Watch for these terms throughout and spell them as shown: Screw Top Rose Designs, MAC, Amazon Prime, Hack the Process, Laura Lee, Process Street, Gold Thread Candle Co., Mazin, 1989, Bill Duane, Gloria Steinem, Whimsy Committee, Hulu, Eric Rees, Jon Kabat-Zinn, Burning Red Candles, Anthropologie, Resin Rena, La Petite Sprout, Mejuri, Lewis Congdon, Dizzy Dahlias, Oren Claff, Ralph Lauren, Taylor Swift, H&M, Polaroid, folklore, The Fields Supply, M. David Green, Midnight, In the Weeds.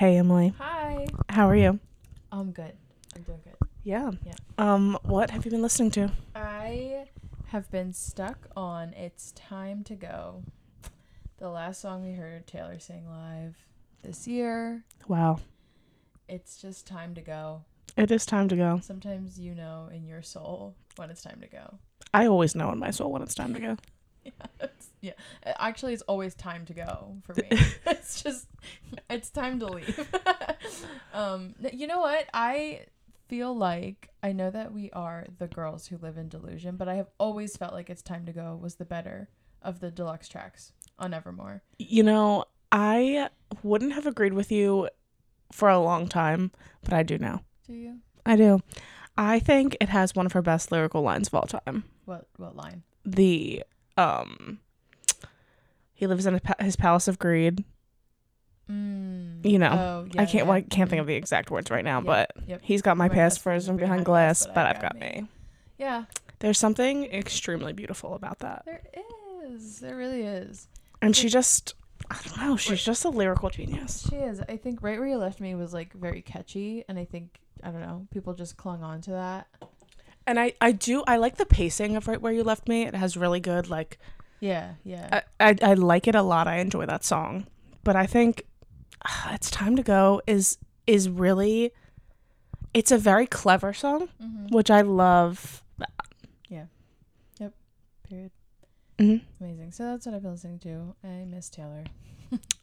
Hey, Emily. Hi. How are you? I'm good. I'm doing good. Yeah. What have you been listening to? I have been stuck on It's Time to Go. The last song we heard Taylor sing live this year. Wow. It's just time to go. It is time to go. Sometimes you know in your soul when it's time to go. I always know in my soul when it's time to go. Yeah. Actually, it's always time to go for me. It's just, it's time to leave. You know what? I feel like, I know that we are the girls who live in delusion, but I have always felt like It's Time to Go was the better of the deluxe tracks on Evermore. You know, I wouldn't have agreed with you for a long time, but I do now. Do you? I do. I think it has one of her best lyrical lines of all time. What line? The... he lives in his palace of greed. You know, oh, yeah, I can't think of the exact words right now, but he's got my past first from behind glass, but I've got me. Yeah. There's something extremely beautiful about that. There is. There really is. And she just, I don't know, she's just a lyrical genius. She is. I think Right Where You Left Me was like very catchy, and I think, I don't know, people just clung on to that. And I like the pacing of Right Where You Left Me. It has really good, like... Yeah. I like it a lot. I enjoy that song. But I think It's Time to Go is really... It's a very clever song, which I love. Yeah. Yep. Period. Mm-hmm. Amazing. So that's what I've been listening to. I miss Taylor.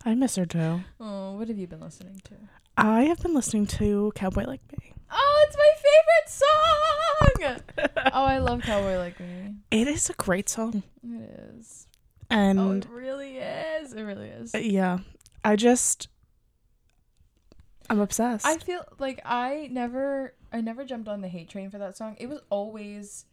I miss her, too. Oh, what have you been listening to? I have been listening to Cowboy Like Me. Oh, it's my favorite song! Oh, I love Cowboy Like Me. It is a great song. It is. And oh, it really is. It really is. Yeah. I'm obsessed. I feel like I never jumped on the hate train for that song. It was always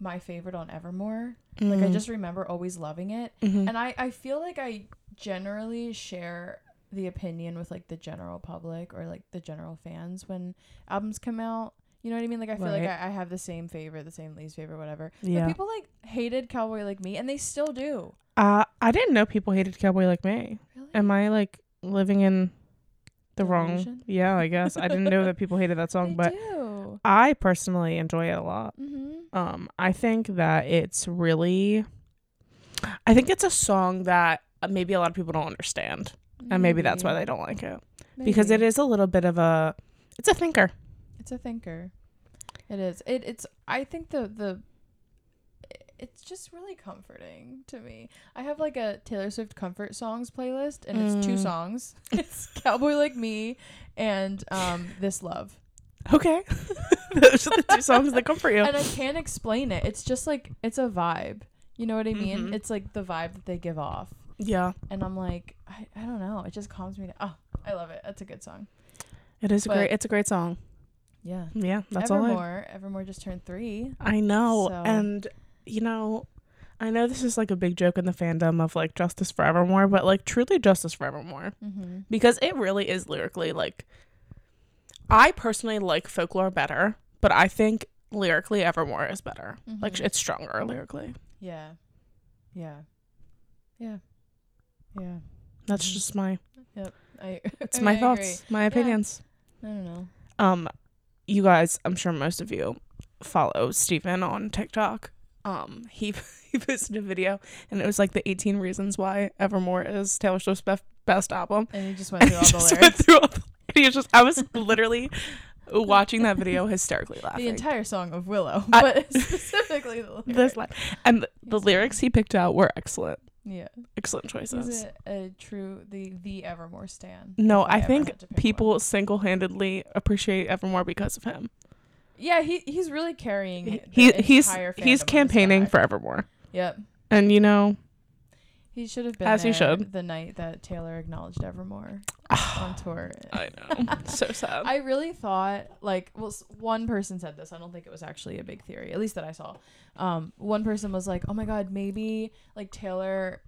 my favorite on Evermore. Like, I just remember always loving it. And I feel like I generally share the opinion with like the general public or like the general fans when albums come out, you know what I mean? Like, I feel like I have the same favorite, the same least favorite, whatever. Yeah. But people like hated Cowboy Like Me, and they still do. I didn't know people hated Cowboy Like Me. Really? Am I like living in the wrong? Yeah, I guess I didn't know that people hated that song, but do. I personally enjoy it a lot. I think that it's really, I think it's a song that maybe a lot of people don't understand. And maybe that's why they don't like it. Maybe. Because it is a little bit of a... It's a thinker. It's a thinker. It is. It's. I think the... It's just really comforting to me. I have like a Taylor Swift comfort songs playlist. And it's two songs. It's Cowboy Like Me and This Love. Okay. Those are the two songs that comfort you. And I can't explain it. It's just like... It's a vibe. You know what I mean? Mm-hmm. It's like the vibe that they give off. Yeah. And I'm like... I don't know. It just calms me down. Oh, I love it. That's a good song. It's a great song. Yeah. Yeah. That's all. Evermore just turned 3. I know. So. And, you know, I know this is like a big joke in the fandom of like Justice for Evermore, but like truly Justice for Evermore. Because it really is lyrically like, I personally like Folklore better, but I think lyrically Evermore is better. Like, it's stronger lyrically. Yeah. Yeah. Yeah. Yeah. That's just my... Yep. I thoughts, my opinions. Yeah. I don't know. You guys, I'm sure most of you follow Stephen on TikTok. He posted a video, and it was like the 18 reasons why Evermore is Taylor Swift's best album. And he just went through all the lyrics. I was literally watching that video hysterically laughing. The entire song of Willow, but specifically the lyrics. And the lyrics he picked out were excellent. Yeah, excellent choices. Is it a true the Evermore stan? No, I think people single-handedly appreciate Evermore because of him. Yeah, he's really carrying. He's campaigning for Evermore. Yep. And you know, he should have been as he should the night that Taylor acknowledged Evermore on tour. I know, so sad. I really thought one person said this. I don't think it was actually a big theory, at least that I saw. One person was like, "Oh my God, maybe like Taylor,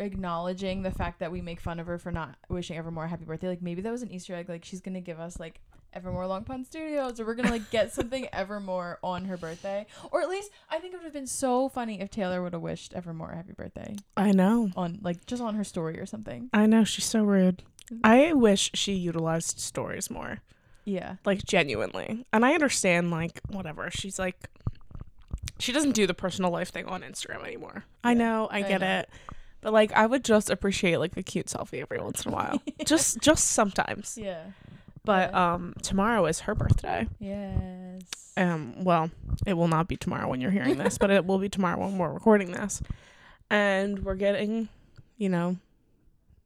acknowledging the fact that we make fun of her for not wishing Evermore a happy birthday. Like maybe that was an Easter egg. Like she's gonna give us like." Evermore Long Pond Studios, or we're gonna like get something Evermore on her birthday, or at least I think it would have been so funny if Taylor would have wished Evermore a happy birthday. I know, on like just on her story or something. I know, she's so rude. I wish she utilized stories more. Yeah. Like, genuinely. And I understand, like, whatever. She's like, she doesn't do the personal life thing on Instagram anymore. Yeah. I know. I get it. But, like, I would just appreciate, like, a cute selfie every once in a while. Just sometimes. Yeah. But tomorrow is her birthday. Yes. Well, it will not be tomorrow when you're hearing this, but it will be tomorrow when we're recording this. And we're getting, you know,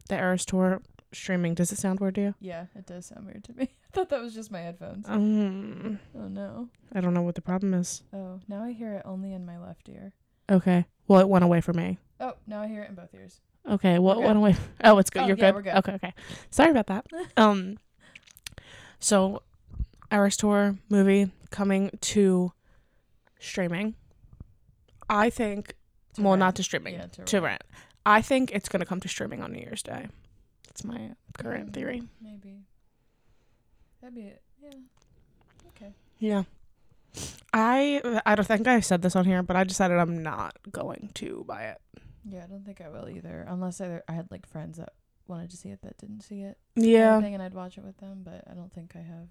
the Eras Tour streaming. Does it sound weird to you? Yeah, it does sound weird to me. I thought that was just my headphones. Oh, no. I don't know what the problem is. Oh, now I hear it only in my left ear. Okay. Well, it went away for me. Oh, now I hear it in both ears. Okay. Well, it went away. Oh, it's good. You're good? We're good. Okay. Sorry about that. So, Eras Tour movie coming to streaming. I think... Well, not to streaming. Yeah, to rent. I think it's going to come to streaming on New Year's Day. That's my current theory. Maybe. That'd be it. Yeah. Okay. Yeah. I don't think I said this on here, but I decided I'm not going to buy it. Yeah, I don't think I will either. Unless I had, like, friends that wanted to see it that didn't see it. Yeah. And I'd watch it with them, but I don't think I have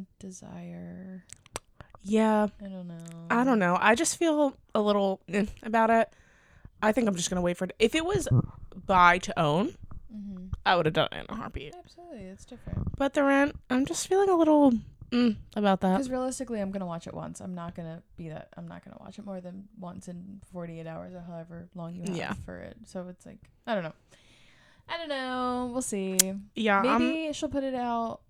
a desire... Yeah. I don't know. I just feel a little about it. I think I'm just going to wait for it. If it was buy to own, I would have done it in a heartbeat. Absolutely. It's different. But the rent, I'm just feeling a little about that. Because realistically, I'm going to watch it once. I'm not going to watch it more than once in 48 hours or however long you have for it. So it's like, I don't know. We'll see. Yeah. Maybe she'll put it out.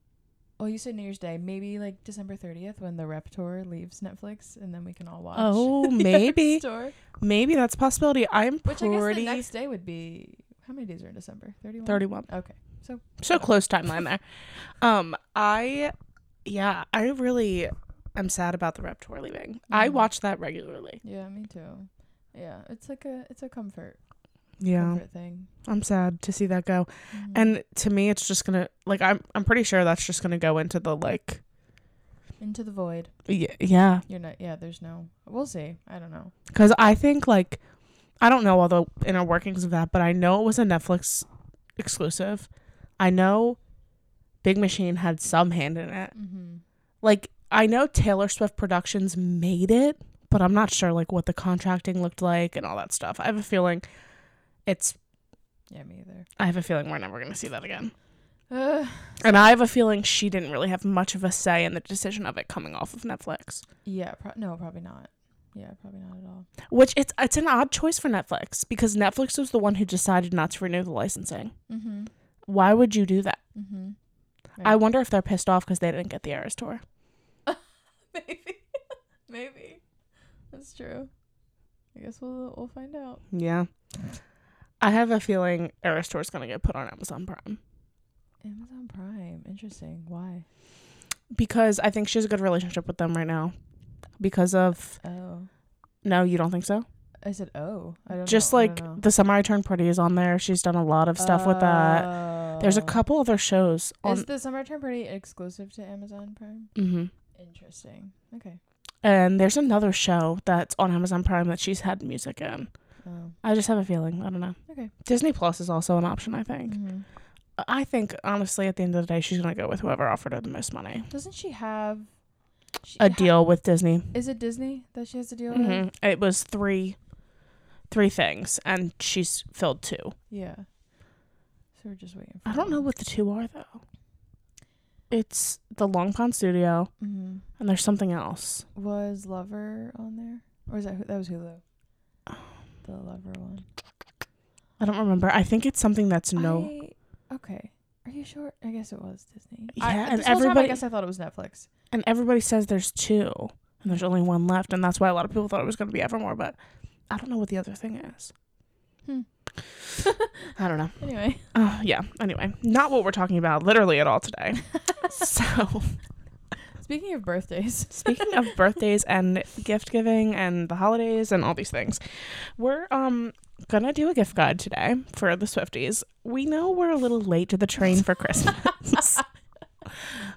Well, you said New Year's Day. Maybe like December 30th when the Rep Tour leaves Netflix and then we can all watch. Oh, maybe. Maybe that's a possibility. I guess the next day would be... How many days are in December? 31? 31. Okay. So close timeline there. I really am sad about the Rep Tour leaving. Mm-hmm. I watch that regularly. Yeah, me too. Yeah, it's like a comfort. Yeah, thing. I'm sad to see that go, and to me, it's just gonna like I'm pretty sure that's just gonna go into the like into the void. Yeah. You're not. Yeah, there's no. We'll see. I don't know. Because I think like I don't know all the inner workings of that, but I know it was a Netflix exclusive. I know Big Machine had some hand in it. Mm-hmm. Like I know Taylor Swift Productions made it, but I'm not sure like what the contracting looked like and all that stuff. I have a feeling. Me either. I have a feeling we're never going to see that again. And I have a feeling she didn't really have much of a say in the decision of it coming off of Netflix. Yeah, probably not. Yeah, probably not at all. Which, it's an odd choice for Netflix, because Netflix was the one who decided not to renew the licensing. Mm-hmm. Why would you do that? Mm-hmm. Right. I wonder if they're pissed off because they didn't get the Eras Tour. Maybe. That's true. I guess we'll find out. Yeah. I have a feeling Eras Tour is going to get put on Amazon Prime. Amazon Prime. Interesting. Why? Because I think she has a good relationship with them right now. Because of... Oh. No, you don't think so? I said, I don't know. Like, The Summer I Turned Pretty is on there. She's done a lot of stuff with that. There's a couple other shows. Is The Summer I Turned Pretty exclusive to Amazon Prime? Mm-hmm. Interesting. Okay. And there's another show that's on Amazon Prime that she's had music in. Oh. I just have a feeling. I don't know. Okay. Disney Plus is also an option, I think. Mm-hmm. I think, honestly, at the end of the day, she's going to go with whoever offered her the most money. Doesn't she have... deal with Disney. Is it Disney that she has to deal with? It was three things, and she's filled two. Yeah. So we're just waiting for I don't know what the two are, though. It's the Long Pond Studio, and there's something else. Was Lover on there? Or is that was Hulu? The Lover one. I don't remember. I think it's something that's Okay. Are you sure? I guess it was Disney. Yeah, I guess I thought it was Netflix. And everybody says there's two, and there's only one left, and that's why a lot of people thought it was going to be Evermore, but I don't know what the other thing is. I don't know. Anyway. Anyway. Not what we're talking about literally at all today. So... Speaking of birthdays and gift giving and the holidays and all these things, we're going to do a gift guide today for the Swifties. We know we're a little late to the train for Christmas.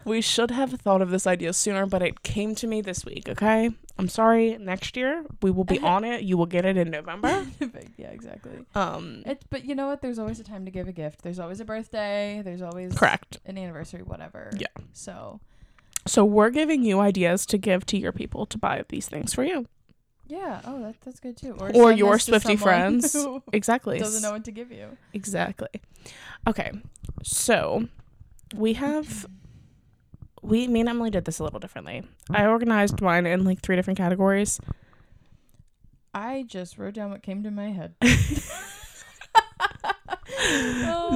We should have thought of this idea sooner, but it came to me this week, okay? I'm sorry. Next year, we will be on it. You will get it in November. Yeah, exactly. But you know what? There's always a time to give a gift. There's always a birthday. There's always an anniversary, whatever. Yeah. So we're giving you ideas to give to your people to buy these things for you. Yeah. Oh, that's good too. Or your Swiftie friends. Exactly. Doesn't know what to give you. Exactly. Okay. So we have... Me and Emily did this a little differently. I organized mine in like 3 different categories. I just wrote down what came to my head.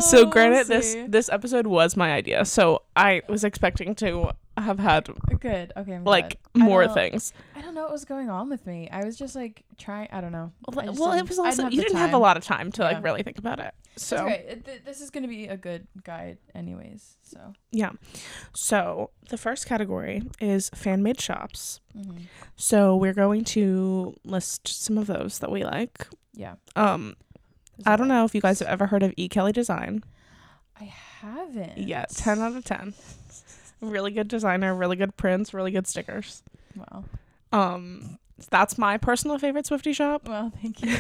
So granted, this episode was my idea. So I was expecting to have had good. Okay, I'm like glad. More things. I don't know what was going on with me. I was just like trying. I don't know. Well, it was also you didn't have a lot of time to like really think about it. So okay, this is going to be a good guide, anyways. So yeah. So the first category is fan-made shops. Mm-hmm. So we're going to list some of those that we like. Yeah. I don't know if you guys have ever heard of E Kelley Design. I haven't. Yeah, 10 out of 10. Really good designer, really good prints, really good stickers. Wow. That's my personal favorite Swiftie shop. Well, thank you.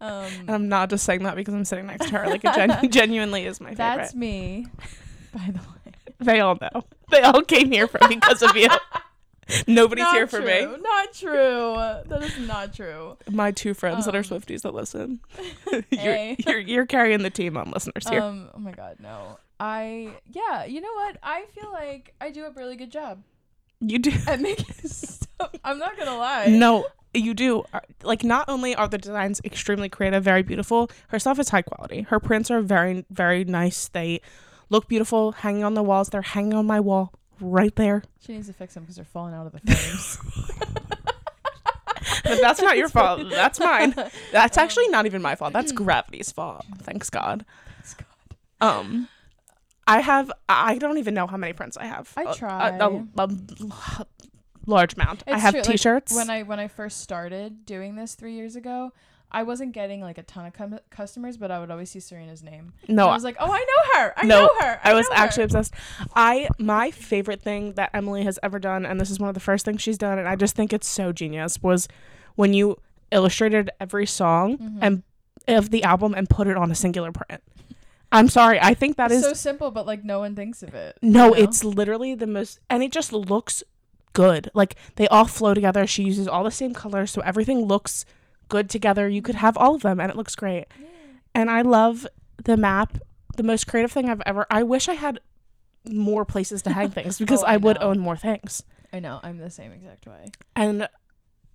And I'm not just saying that because I'm sitting next to her. Like, it genuinely is my favorite. That's me, by the way. They all know. They all came here for because of you. Nobody's not here for me. Not true. That is not true. My 2 friends that are Swifties that listen. Hey. You're carrying the team on listeners here. Oh my God, no. You know what? I feel like I do a really good job. You do. At making stuff. I'm not going to lie. No, you do. Like, not only are the designs extremely creative, very beautiful, her stuff is high quality. Her prints are very, very nice. They look beautiful, hanging on the walls. They're hanging on my wall right there. She needs to fix them because they're falling out of the frames. But that's not your fault. That's mine. That's actually not even my fault. That's gravity's fault. Thanks, God. Thanks, God. I don't even know how many prints I have. I try. A large amount. It's I have true. T-shirts. Like, when I first started doing this 3 years ago, I wasn't getting like a ton of customers, but I would always see Serena's name. No. And I was like, oh, I know her. I was actually obsessed. My favorite thing that Emily has ever done, and this is one of the first things she's done, and I just think it's so genius, was when you illustrated every song and of the album and put it on a singular print. I'm sorry. I think that it's so simple, but like no one thinks of it. No, you know? It's literally the most, and it just looks good. Like they all flow together. She uses all the same colors, so everything looks good together. You could have all of them, and it looks great. Yeah. And I love the map. The most creative thing I've ever. I wish I had more places to hang things because I would own more things. I know. I'm the same exact way. And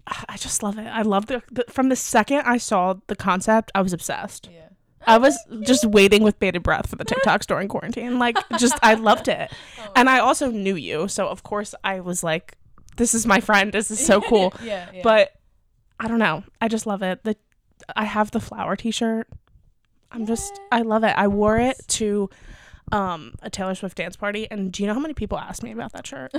I just love it. I love from the second I saw the concept, I was obsessed. Yeah. I was just waiting with bated breath for the TikToks during quarantine. Like, just, I loved it. Oh. And I also knew you. So, of course, I was like, this is my friend. This is so cool. Yeah. But I don't know. I just love it. I have the flower t-shirt. I love it. I wore it to a Taylor Swift dance party. And do you know how many people asked me about that shirt?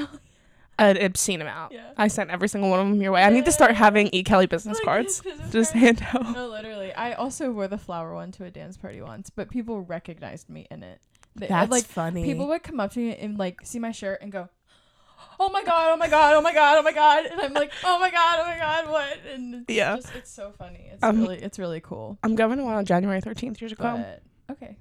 An obscene amount. Yeah. I sent every single one of them your way. I need to start having E Kelley business cards. Just hand out. No, literally. I also wore the flower one to a dance party once, but people recognized me in it. That's like, funny. People would come up to me and like see my shirt and go, "Oh my God! Oh my God! Oh my God! Oh my God!" And I'm like, "Oh my God! Oh my God! What?" And it's so funny. It's really cool. I'm going to one on January 13th years ago. Okay.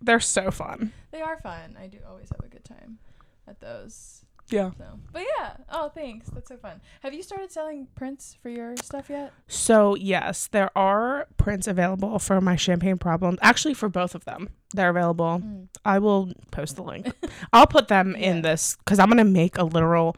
They're so fun. They are fun. I do always have a good time at those. Yeah. So. But yeah. Oh, thanks. That's so fun. Have you started selling prints for your stuff yet? So yes, there are prints available for my champagne problem. Actually, for both of them, they're available. Mm. I will post the link. I'll put them in this because I'm gonna make a literal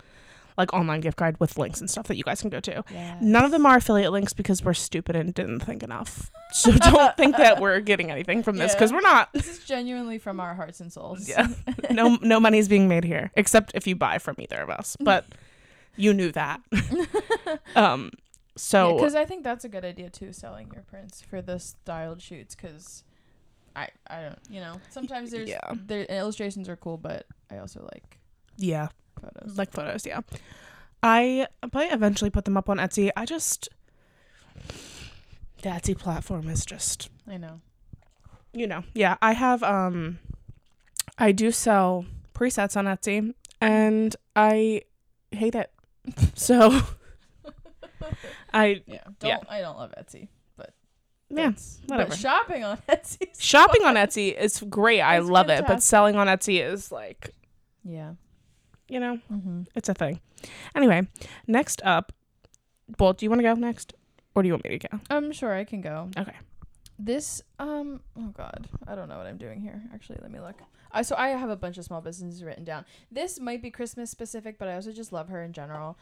like online gift guide with links and stuff that you guys can go to. Yes. None of them are affiliate links because we're stupid and didn't think enough. So don't think that we're getting anything from this because we're not. This is genuinely from our hearts and souls. Yeah. No money is being made here except if you buy from either of us. But you knew that. Because I think that's a good idea too, selling your prints for the styled shoots because I don't, you know, sometimes there's their illustrations are cool, but I also like photos. Like photos, yeah. I might eventually put them up on Etsy. The Etsy platform is just... I know. You know, yeah. I have I do sell presets on Etsy, and I hate it. So I don't love Etsy, but yeah, whatever. But shopping on Etsy is great. I love fantastic. It, but selling on Etsy is like, yeah, you know, mm-hmm. It's a thing. Anyway, next up, well, do you want to go next, or do you want me to go? I'm sure I can go. Okay. This oh god, I don't know what I'm doing here. Actually, let me look. So I have a bunch of small businesses written down. This might be Christmas specific, but I also just love her in general.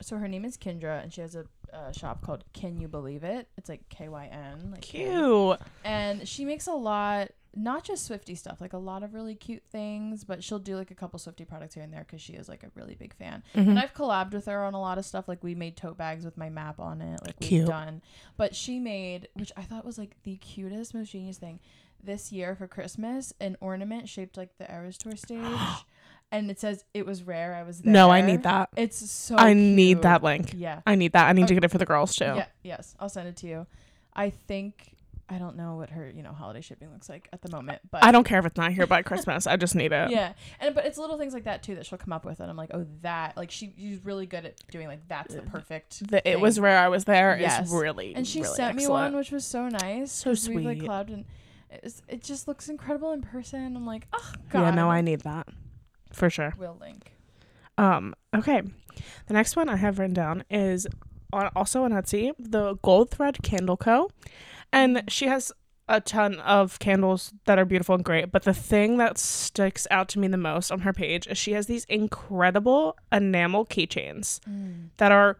So her name is Kendra, and she has a shop called Can You Believe It? It's like KYN. Like cute. K-Y-N. And she makes a lot, not just Swiftie stuff, like a lot of really cute things, but she'll do like a couple Swiftie products here and there because she is like a really big fan. Mm-hmm. And I've collabed with her on a lot of stuff. Like we made tote bags with my map on it. Like cute. We've done. But she made, which I thought was like the cutest, most genius thing, this year for Christmas, an ornament shaped like the Eras Tour stage, and it says "It was rare, I was there." No, I need that. It's so I cute. Need that link. Yeah, I need that. I need to get it for the girls too. Yeah, yes, I'll send it to you. I think, I don't know what her, you know, holiday shipping looks like at the moment, but I don't care if it's not here by Christmas. I just need it. Yeah, and but it's little things like that too that she'll come up with, and I'm like, oh, that, like she's really good at doing like that's the perfect. The "It was rare, I was there" yes. is really, and she really sent me one, which was so nice, so sweet. We like collabed and. It just looks incredible in person. I'm like, oh god. Yeah, no, I need that for sure. We'll link. Okay, the next one I have written down is also on Etsy, the Gold Thread Candle Co., and she has a ton of candles that are beautiful and great, but the thing that sticks out to me the most on her page is she has these incredible enamel keychains that are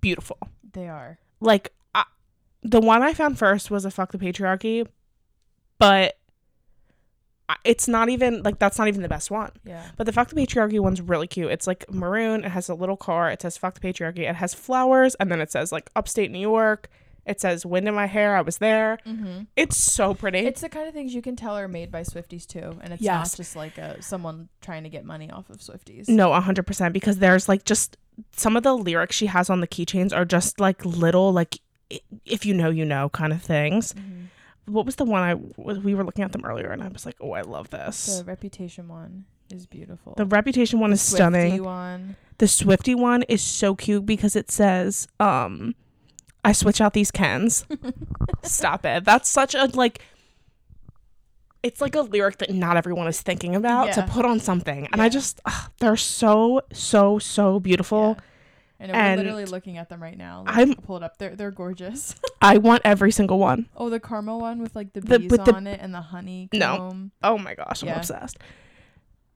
beautiful. They are like, the one I found first was a Fuck the Patriarchy, but it's not even like, that's not even the best one. Yeah. But the Fuck the Patriarchy one's really cute. It's like maroon. It has a little car. It says Fuck the Patriarchy. It has flowers. And then it says like upstate New York. It says wind in my hair. I was there. Mm-hmm. It's so pretty. It's the kind of things you can tell are made by Swifties too. And it's yes. not just like someone trying to get money off of Swifties. No, 100%. Because there's like just some of the lyrics she has on the keychains are just like little, like, if you know, you know kind of things. Mm-hmm. What was the one we were looking at them earlier and I was like, oh, I love this. The Reputation one is beautiful. The Reputation one is stunning. The Swiftie one is so cute because it says, I switch out these cans. Stop it. That's such a, like, it's like a lyric that not everyone is thinking about to put on something. And I just, they're so, so, so beautiful. Yeah. And we're literally looking at them right now. Like, I'm pulled up. They're gorgeous. I want every single one. Oh, the caramel one with like the bees on it and the honey comb. No. Oh my gosh, I'm obsessed.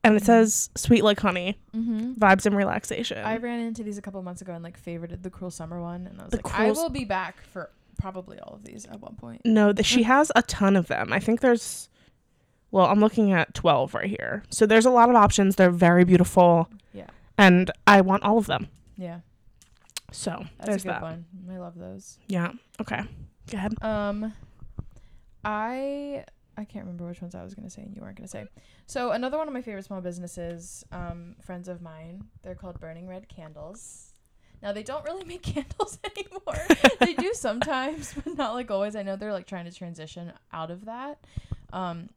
And it says sweet like honey, vibes and relaxation. I ran into these a couple months ago and like favorited the Cruel Summer one, and I was like, I will be back for probably all of these at one point. No, she has a ton of them. I think there's, well, I'm looking at 12 right here. So there's a lot of options. They're very beautiful. Yeah. And I want all of them. Yeah. So that's a good one. I love those. Yeah. Okay. Go ahead. I can't remember which ones I was gonna say and you weren't gonna say. So another one of my favorite small businesses, friends of mine. They're called Burning Red Candles. Now they don't really make candles anymore. They do sometimes, but not like always. I know they're like trying to transition out of that.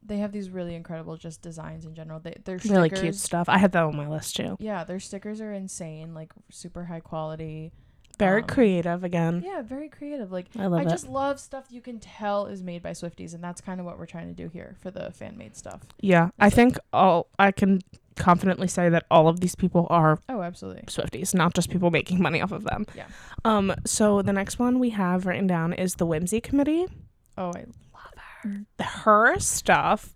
They have these really incredible just designs in general. They're really cute stuff. I had that on my list too. Yeah, their stickers are insane, like super high quality. Very creative again. Yeah, very creative. Like I just love stuff you can tell is made by Swifties, and that's kind of what we're trying to do here for the fan made stuff. Yeah, I think I can confidently say that all of these people are absolutely Swifties, not just people making money off of them. Yeah. So the next one we have written down is the Whimsy Committee. Oh, I love her stuff.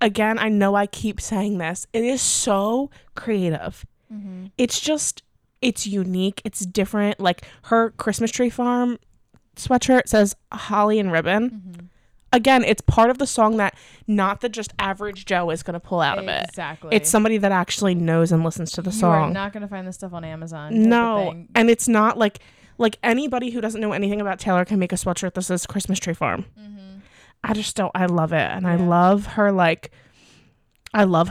Again, I know I keep saying this. It is so creative. Mm-hmm. It's just, it's unique. It's different. Like her Christmas Tree Farm sweatshirt says holly and ribbon. Mm-hmm. Again, it's part of the song that not that just average Joe is going to pull out of it. Exactly. It's somebody that actually knows and listens to the song. You're not going to find this stuff on Amazon. No. And it's not like anybody who doesn't know anything about Taylor can make a sweatshirt that says Christmas Tree Farm. Mm-hmm. I love it. And I love her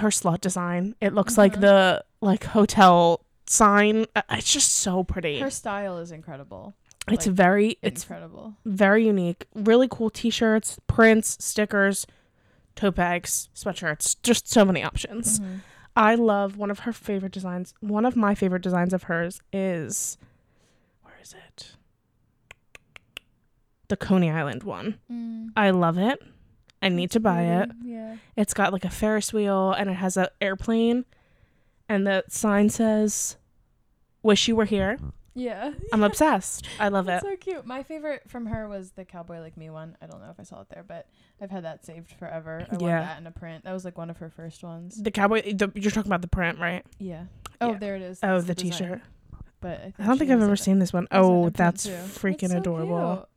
slot design. It looks like the hotel sign. It's just so pretty. Her style is incredible. It's very incredible. Very unique. Really cool t-shirts, prints, stickers, tote bags, sweatshirts, just so many options. Mm-hmm. I love one of her favorite designs. One of my favorite designs of hers is, where is it? The Coney Island one. Mm. I love it. I need to buy it. Yeah. It's got like a Ferris wheel and it has an airplane and the sign says, "Wish you were here." Yeah. I'm obsessed. I love it. It's so cute. My favorite from her was the Cowboy Like Me one. I don't know if I saw it there, but I've had that saved forever. I want that in a print. That was like one of her first ones. The Cowboy, you're talking about the print, right? Yeah. Oh, yeah. There it is. That's the t-shirt. But I don't think I've ever seen this one. Oh, that's freaking so adorable. Cute.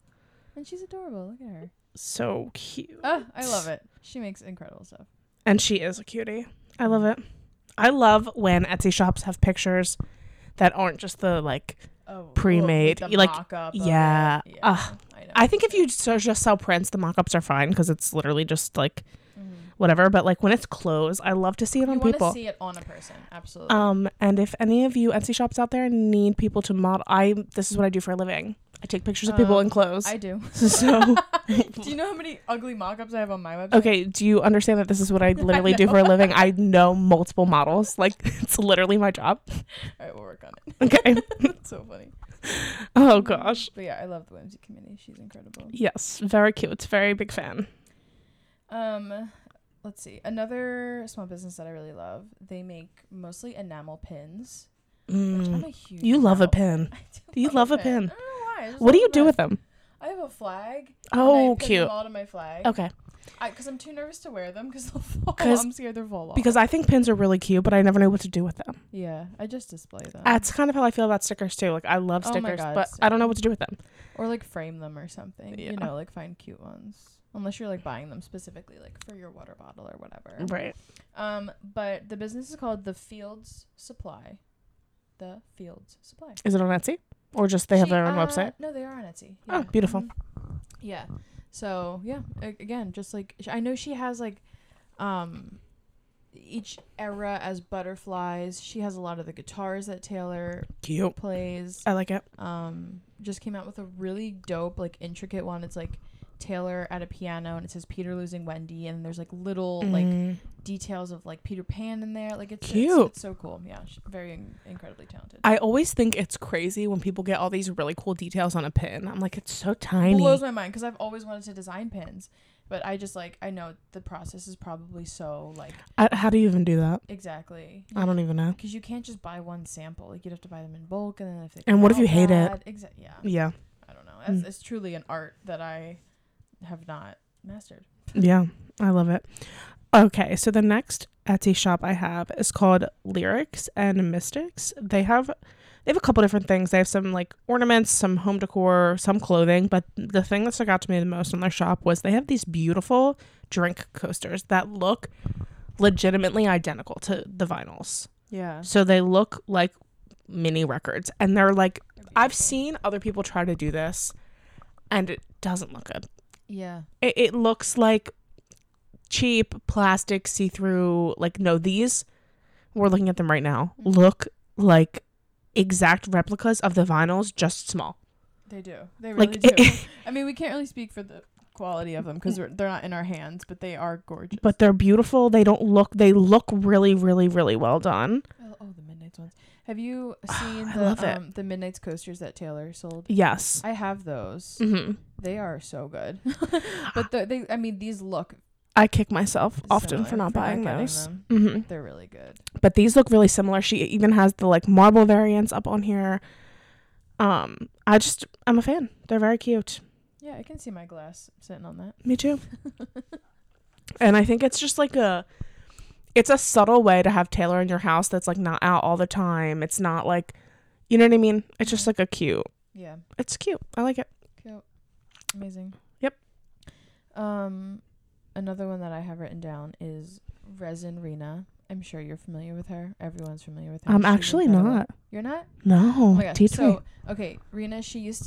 And she's adorable. Look at her. So cute. Oh, I love it. She makes incredible stuff. And she is a cutie. I love it. I love when Etsy shops have pictures that aren't just the pre-made. The mock-up. Yeah. I know. I think if you just sell prints, the mock-ups are fine because it's literally just whatever. But when it's clothes, I love to see it on people. You want to see it on a person. Absolutely. And if any of you Etsy shops out there need people to model, this is what I do for a living. I take pictures of people in clothes. I do. So, do you know how many ugly mock-ups I have on my website? Okay, do you understand that this is what I literally do for a living? I know multiple models. It's literally my job. All right, we'll work on it. Okay. That's so funny. Oh, gosh. But yeah, I love the Whimsy Committee. She's incredible. Yes, very cute. Very big fan. Let's see. Another small business that I really love. They make mostly enamel pins. Which I'm a huge fan. You love a pin. You love a pin. What do you do with them? I have a flag. Oh, and I cute! Them all to my flag. Okay. Because I'm too nervous to wear them because they'll fall. I'm scared they'll fall off. Because I think pins are really cute, but I never know what to do with them. Yeah, I just display them. That's kind of how I feel about stickers too. I love stickers, but I don't know what to do with them. Or frame them or something. Yeah. Find cute ones. Unless you're buying them specifically for your water bottle or whatever. Right. But the business is called The Fields Supply. The Fields Supply. Is it on Etsy? Or just they have their own website? No, they are on Etsy. Yeah. Oh, beautiful. Mm-hmm. Yeah. So, yeah. Again, just I know she has each era as butterflies. She has a lot of the guitars that Taylor plays. I like it. Just came out with a really dope, intricate one. It's Taylor at a piano and it says Peter losing Wendy and there's little details of Peter Pan in there. It's cute. It's so cool. Yeah, she's very incredibly talented. I always think it's crazy when people get all these really cool details on a pin. I'm it's so tiny. It blows my mind because I've always wanted to design pins, but I just I know the process is probably so how do you even do that? Exactly. Yeah. I don't even know because you can't just buy one sample. You'd have to buy them in bulk and then if they and what if you hate it? Exactly. Yeah. Yeah. I don't know. It's truly an art that I have not mastered. Yeah, I love it. Okay, so the next Etsy shop I have is called Lyrics and Mystics. They have a couple different things. They have some ornaments, some home decor, some clothing, but the thing that stuck out to me the most on their shop was they have these beautiful drink coasters that look legitimately identical to the vinyls. Yeah. So they look like mini records and they're I've seen other people try to do this and it doesn't look good. Yeah. It looks like cheap plastic see-through no, these, we're looking at them right now, look like exact replicas of the vinyls, just small. They do. They really do. I mean, we can't really speak for the quality of them because they're not in our hands, but they are gorgeous. But they're beautiful. They look really, really, really well done. Oh, the Midnight's ones. Have you seen the Midnight's coasters that Taylor sold? Yes. I have those. Mm-hmm. They are so good. But these look... I kick myself often for not buying those. Mm-hmm. They're really good. But these look really similar. She even has the marble variants up on here. I'm a fan. They're very cute. Yeah, I can see my glass sitting on that. Me too. And I think it's just it's a subtle way to have Taylor in your house that's not out all the time. It's not you know what I mean? It's just a cute. Yeah. It's cute. I like it. Cute. Amazing. Yep. Another one that I have written down is Resin Rena. I'm sure you're familiar with her. Everyone's familiar with her. I'm actually not. You're not? No. Oh my God. Teach me. Okay, Rena, she's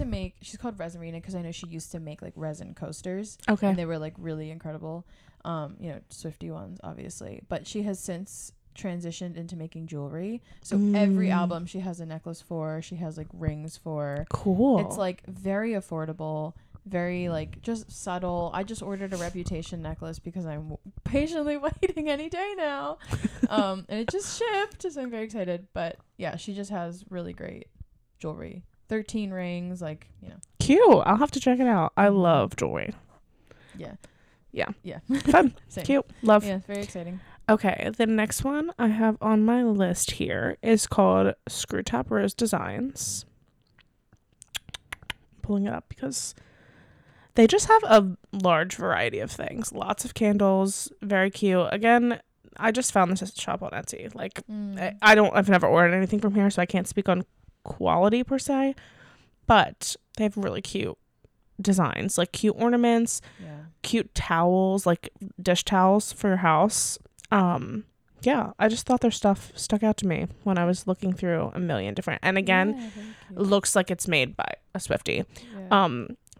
called Resin Rena because I know she used to make resin coasters. Okay. And they were really incredible. Swiftie ones, obviously, but she has since transitioned into making jewelry. So every album she has a necklace for, she has rings for. Cool. It's very affordable. very like just subtle. I just ordered a Reputation necklace because I'm patiently waiting any day now. And it just shipped, so I'm very excited. But yeah, she just has really great jewelry. 13 rings, like, you know. Cute. I'll have to check it out. I love jewelry. Yeah. Yeah. Yeah. Fun. Cute. Love. Yeah, it's very exciting. Okay, the next one I have on my list here is called Screw Top Rose Designs. I'm pulling it up because they just have a large variety of things. Lots of candles. Very cute. Again, I just found this shop on Etsy. Like, I've never ordered anything from here, so I can't speak on quality per se, but they have really cute designs, like cute ornaments, cute towels, like dish towels for your house. I just thought their stuff stuck out to me when I was looking through a million different, and again, looks like it's made by a Swiftie.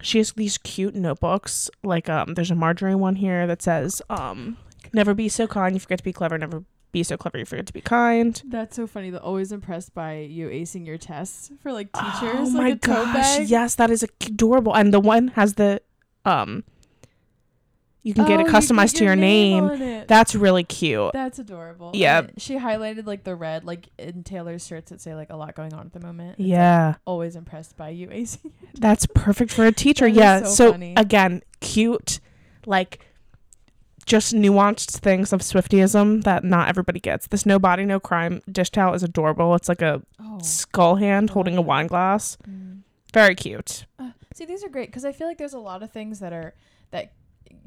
She has these cute notebooks, like there's a Marjorie one here that says never be so kind, you forget to be clever, never be so clever, you forget to be kind. That's so funny. They're always impressed by you acing your tests for like teachers. Oh my gosh. Yes, that is adorable. And the one has the you can get it customized to your name. That's really cute. That's adorable. Yeah. And she highlighted like the red, like in Taylor's shirts that say like a lot going on at the moment. Yeah. Like, always impressed by you acing it. That's perfect for a teacher. Yeah. So funny. Again, cute, like just nuanced things of Swiftyism that not everybody gets. This No Body, No Crime dish towel is adorable. It's like a skull hand holding a wine glass. Very cute. See, these are great because I feel like there's a lot of things that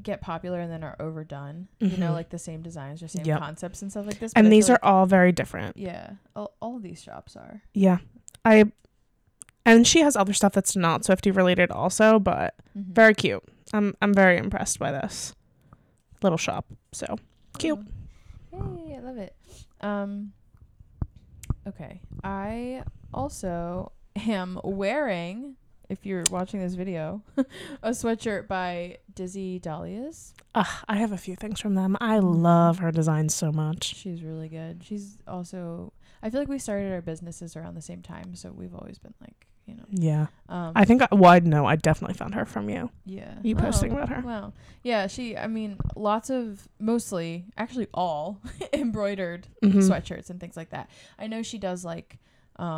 get popular and then are overdone. You know, like the same designs or same concepts and stuff like this. And these are like, all very different. Yeah. All of these shops are. Yeah. And she has other stuff that's not Swiftie related also, but very cute. I'm very impressed by this little shop. So cute. Hey, I love it. Okay, I also am wearing, if you're watching this video, a sweatshirt by Dizzy Dahlias. I have a few things from them. I love her design so much. She's really good. She's also, I feel like we started our businesses around the same time, so we've always been like, you know. Yeah. I definitely found her from you. Yeah. You posting about her. Wow. Yeah, she, I mean, lots of, mostly, actually all embroidered sweatshirts and things like that. I know she does like a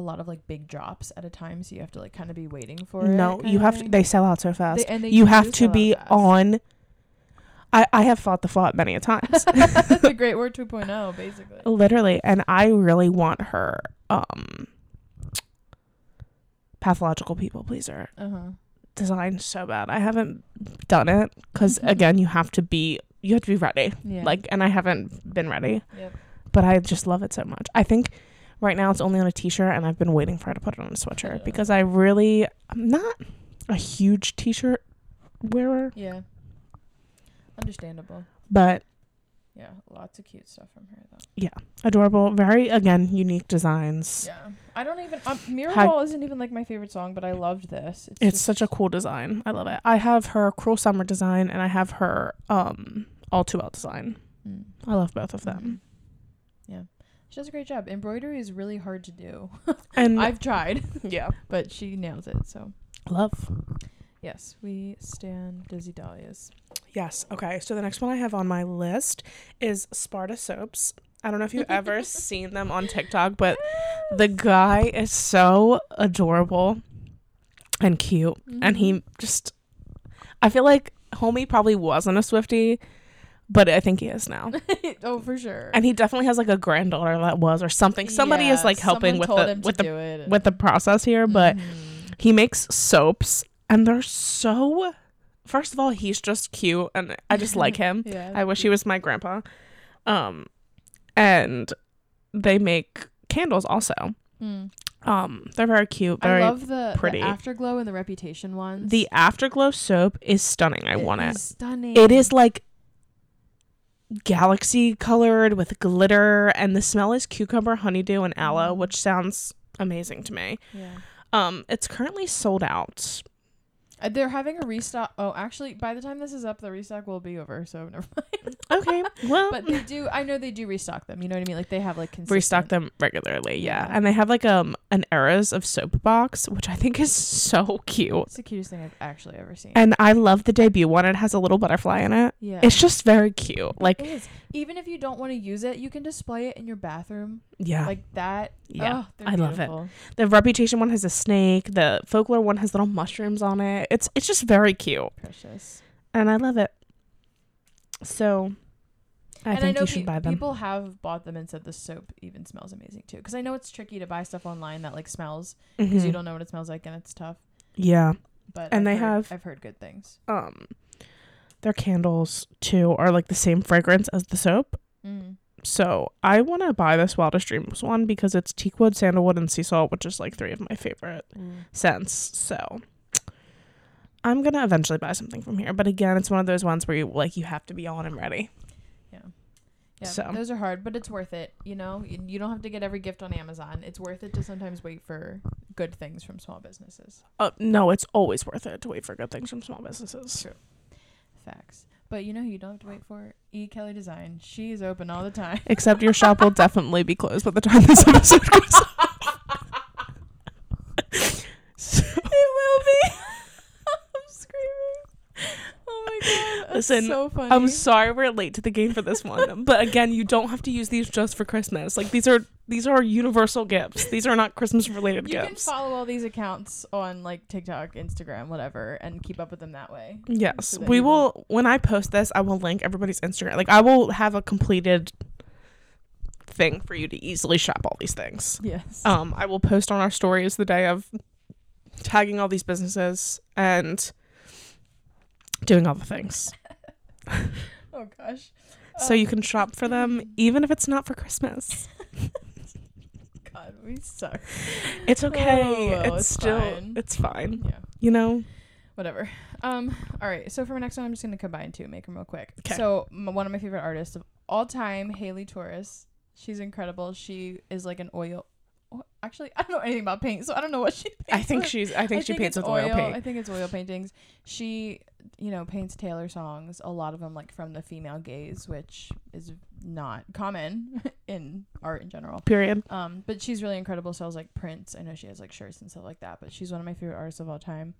lot of like big drops at a time, so you have to like kind of be waiting for it. No, you have to, they sell out so fast. You have to be on. I have fought the flop many a times. That's a great word 2.0, basically. Literally, and I really want her pathological people pleaser design so bad. I haven't done it because again, you have to be ready. Like, and I haven't been ready, but I just love it so much. I think right now it's only on a t-shirt, and I've been waiting for her to put it on a sweatshirt because I'm not a huge t-shirt wearer. Yeah, understandable. But yeah, lots of cute stuff from her, though. Yeah, adorable. Very, again, unique designs. Yeah. I don't even... Mirrorball isn't even, like, my favorite song, but I loved this. It's such a cool design. I love it. I have her Cruel Summer design, and I have her All Too Well design. I love both of them. Yeah. She does a great job. Embroidery is really hard to do. And I've tried. Yeah. But she nails it, so... Love. Yes, we stand Dizzy Dahlias. Yes. Okay, so the next one I have on my list is Sparta Soaps. I don't know if you've ever seen them on TikTok, but the guy is so adorable and cute. And he just... I feel like homie probably wasn't a Swiftie, but I think he is now. Oh, for sure. And he definitely has like a granddaughter that was or something. Somebody is like helping with the process here, but he makes soaps. And they're so... First of all, he's just cute, and I just like him. Yeah, I wish he was my grandpa. And they make candles also. They're very cute, very pretty. I love the Afterglow and the Reputation ones. The Afterglow soap is stunning. I want it. Stunning. It is like galaxy colored with glitter, and the smell is cucumber, honeydew, and aloe, which sounds amazing to me. Yeah. It's currently sold out. They're having a restock. Oh, actually, by the time this is up, the restock will be over, so never mind. Okay, well. But they do, I know they do restock them. You know what I mean? Like, they have, like, consistent. Restock them regularly, yeah. And they have, like, an Eras of Soap box, which I think is so cute. It's the cutest thing I've actually ever seen. And I love the debut one. It has a little butterfly in it. Yeah. It's just very cute. Like, it is. Even if you don't want to use it, you can display it in your bathroom. Yeah. Like that. Yeah. Oh, I love it. The Reputation one has a snake. The Folklore one has little mushrooms on it. It's just very cute. Precious. And I love it. So I think you should buy them. People have bought them and said the soap even smells amazing too, because I know it's tricky to buy stuff online that like smells, because you don't know what it smells like and it's tough. Yeah. But I've heard good things. Their candles too are like the same fragrance as the soap. So I want to buy this Wildest Dreams one because it's teakwood, sandalwood, and sea salt, which is like three of my favorite scents. So I'm gonna eventually buy something from here, but again, it's one of those ones where you like you have to be on and ready. Yeah. So those are hard, but it's worth it. You know, you don't have to get every gift on Amazon. It's worth it to sometimes wait for good things from small businesses. No, it's always worth it to wait for good things from small businesses. True, facts. But you know who you don't have to wait for? E Kelley Design. She's open all the time. Except your shop will definitely be closed by the time this episode comes out. It will be. Listen, so funny. I'm sorry we're late to the game for this one, but again, you don't have to use these just for Christmas. Like these are universal gifts. These are not Christmas related gifts. You can follow all these accounts on like TikTok, Instagram, whatever, and keep up with them that way. Yes, so that we will. When I post this, I will link everybody's Instagram. Like I will have a completed thing for you to easily shop all these things. Yes. I will post on our stories the day of, tagging all these businesses and doing all the things. Oh gosh. So you can shop for them even if it's not for Christmas. God, we suck. It's okay. It's fine. Yeah. You know? Whatever. All right. So for my next one, I'm just going to combine two, make them real quick. Okay. So one of my favorite artists of all time, Hayley Torres. She's incredible. She is like an oil. Actually, I don't know anything about paint, so I don't know what she paints. I think she paints with oil paint. I think it's oil paintings. She, you know, paints Taylor songs, a lot of them like from the female gaze, which is not common in art in general. Period. But she's really incredible. Sells like prints. I know she has like shirts and stuff like that, but she's one of my favorite artists of all time.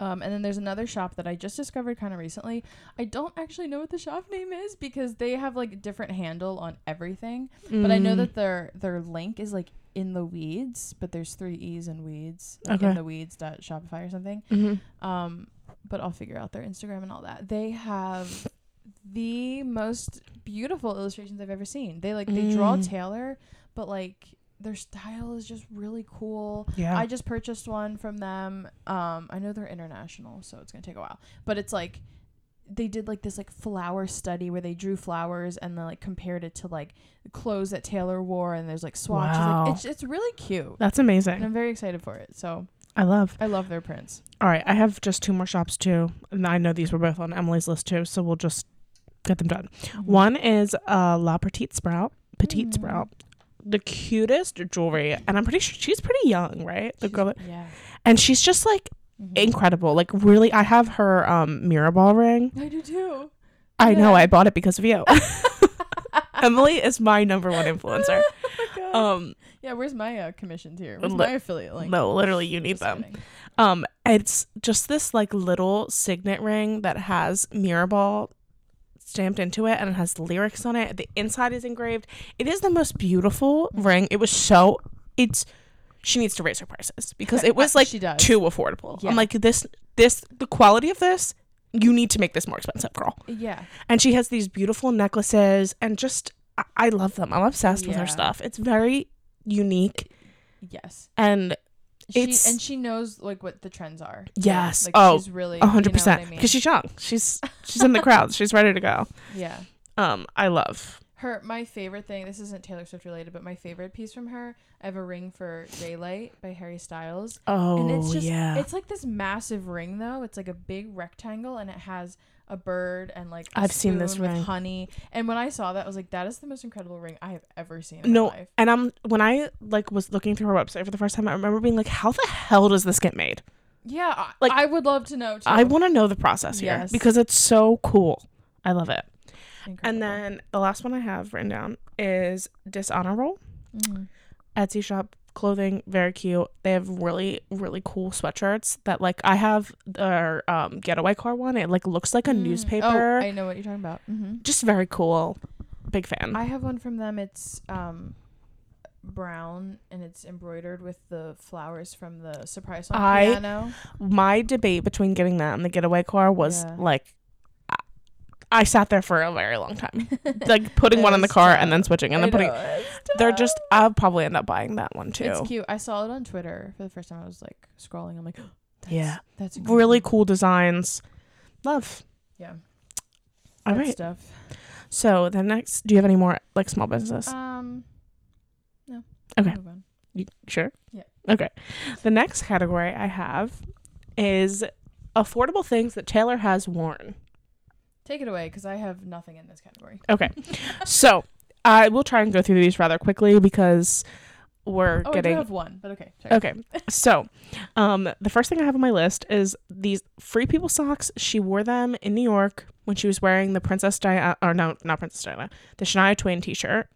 And then there's another shop that I just discovered kind of recently. I don't actually know what the shop name is because they have like a different handle on everything. But I know that their link is like In the Weeds, but there's three E's in Weeds. Like okay. In the Weeds.shopify or something. But I'll figure out their Instagram and all that. They have the most beautiful illustrations I've ever seen. They like they draw Taylor, but like their style is just really cool. Yeah. I just purchased one from them. I know they're international, so it's gonna take a while. But it's like they did like this like flower study where they drew flowers and then like compared it to like clothes that Taylor wore, and there's like swatches. Wow. Like, it's really cute. That's amazing. And I'm very excited for it. So I love their prints. All right, I have just two more shops too, and I know these were both on Emily's list too, so we'll just get them done. One is La Petite Sprout. Sprout. The cutest jewelry, and I'm pretty sure she's pretty young, right? The girl, yeah. And she's just like incredible, like really. I have her mirror ball ring. I do too. I know. I bought it because of you. Emily is my number one influencer. Oh, yeah. Where's my commissions here? Where's my affiliate link? No, literally, you need them. Kidding. It's just this like little signet ring that has mirror ball stamped into it, and it has lyrics on it. The inside is engraved. It is the most beautiful ring. It was so. She needs to raise her prices because it was like too affordable. Yeah. I'm like this the quality of this. You need to make this more expensive, girl. Yeah. And she has these beautiful necklaces, and just I love them. I'm obsessed with her stuff. It's very unique. Yes. And she knows like what the trends are. Yes. Like, she's really 100%. You know what I mean? Because she's young. She's in the crowd. She's ready to go. Yeah. I love her. My favorite thing. This isn't Taylor Swift related, but my favorite piece from her. I have a ring for Daylight by Harry Styles. Oh, and it's just, yeah. It's like this massive ring though. It's like a big rectangle, and it has a bird and like a I've seen this with ring. Honey. And when I saw that, I was like, that is the most incredible ring I have ever seen in my life. And when I like was looking through her website for the first time, I remember being like, how the hell does this get made? Yeah, like I would love to know too. I want to know the process here because it's so cool. I love it. Incredible. And then the last one I have written down is Dishonorable. Etsy shop clothing, very cute. They have really, really cool sweatshirts that, like, I have their getaway car one. It, like, looks like a newspaper. Oh, I know what you're talking about. Mm-hmm. Just very cool. Big fan. I have one from them. It's brown and it's embroidered with the flowers from the Surprise Song Piano. My debate between getting that and the getaway car was like, I sat there for a very long time, like putting one in the car and then switching and then putting. They're just. I'll probably end up buying that one too. It's cute. I saw it on Twitter for the first time. I was like scrolling. I'm like, oh, that's incredible. Really cool designs. Love. Yeah. All right. Stuff. So the next, do you have any more like small businesses? No. Okay. You sure? Yeah. Okay. The next category I have is affordable things that Taylor has worn. Take it away, because I have nothing in this category. Okay. So I will try and go through these rather quickly because we're getting... I do have one, but okay. Sorry. Okay. So the first thing I have on my list is these Free People socks. She wore them in New York when she was wearing the Princess Diana... Or no, not Princess Diana. The Shania Twain t-shirt.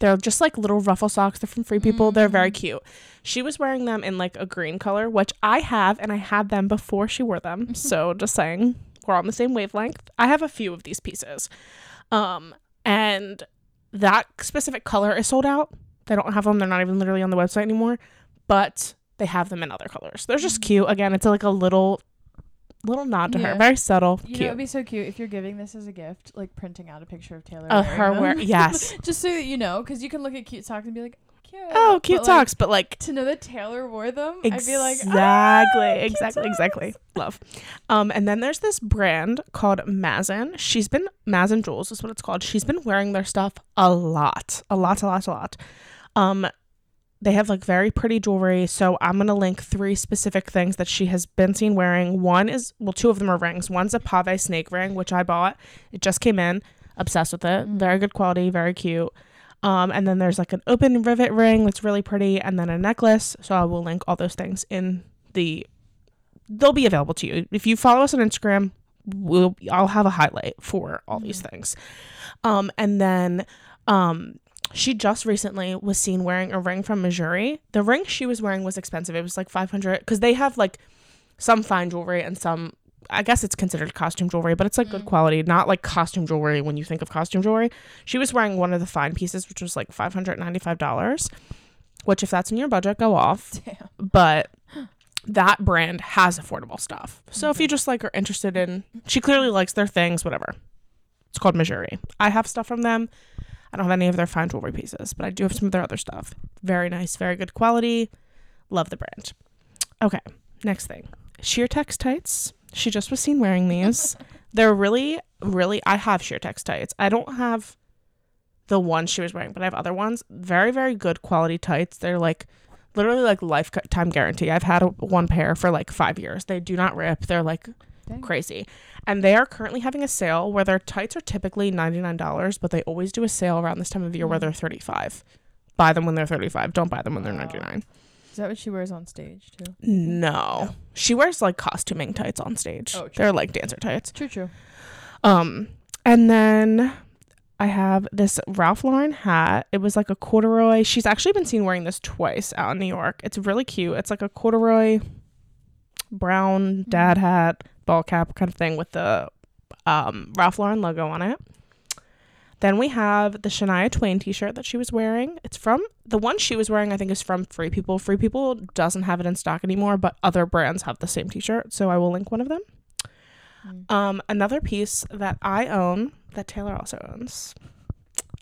They're just like little ruffle socks. They're from Free People. They're very cute. She was wearing them in like a green color, which I have, and I had them before she wore them. So just saying... We're on the same wavelength. I have a few of these pieces. And that specific color is sold out. They don't have them. They're not even literally on the website anymore. But they have them in other colors. They're just cute. Again, it's like a little nod to her. Very subtle. You know, it'd be so cute if you're giving this as a gift, like printing out a picture of Taylor wearing her wear. Yes. Just so that you know, because you can look at cute socks and be like, cute. Oh, cute socks. But like to know that Taylor wore them, I'd be like, exactly. Love. And then there's this brand called Mazin. Mazin Jewels is what it's called. She's been wearing their stuff a lot. They have like very pretty jewelry. So I'm going to link three specific things that she has been seen wearing. One is, well, two of them are rings. One's a pave snake ring, which I bought. It just came in. Obsessed with it. Very good quality. Very cute. And then there's like an open rivet ring that's really pretty, and then a necklace. So I will link all those things in they'll be available to you. If you follow us on Instagram, I'll have a highlight for all these things. And then she just recently was seen wearing a ring from Mejuri. The ring she was wearing was expensive. It was like $500 because they have like some fine jewelry and some, I guess it's considered costume jewelry, but it's like good quality, not like costume jewelry when you think of costume jewelry. She was wearing one of the fine pieces, which was like $595, which if that's in your budget, go off. Damn. But that brand has affordable stuff. So if you just like are interested in, she clearly likes their things, whatever. It's called Mejuri. I have stuff from them. I don't have any of their fine jewelry pieces, but I do have some of their other stuff. Very nice. Very good quality. Love the brand. Okay. Next thing. Sheertex tights. She just was seen wearing these. They're really, really... I have Sheertex tights. I don't have the ones she was wearing, but I have other ones. Very, very good quality tights. They're like literally like lifetime guarantee. I've had one pair for like 5 years. They do not rip. They're like crazy. And they are currently having a sale where their tights are typically $99, but they always do a sale around this time of year where they're $35. Buy them when they're $35. Don't buy them when they're $99. Is that what she wears on stage, too? No. She wears, like, costuming tights on stage. Oh, true. They're, like, dancer tights. True. And then I have this Ralph Lauren hat. It was, like, a corduroy. She's actually been seen wearing this twice out in New York. It's really cute. It's, like, a corduroy brown dad hat, ball cap kind of thing with the Ralph Lauren logo on it. Then we have the Shania Twain t-shirt that she was wearing. It's from, the one she was wearing I think is from Free People. Free People doesn't have it in stock anymore, but other brands have the same t-shirt, so I will link one of them. Another piece that I own, that Taylor also owns.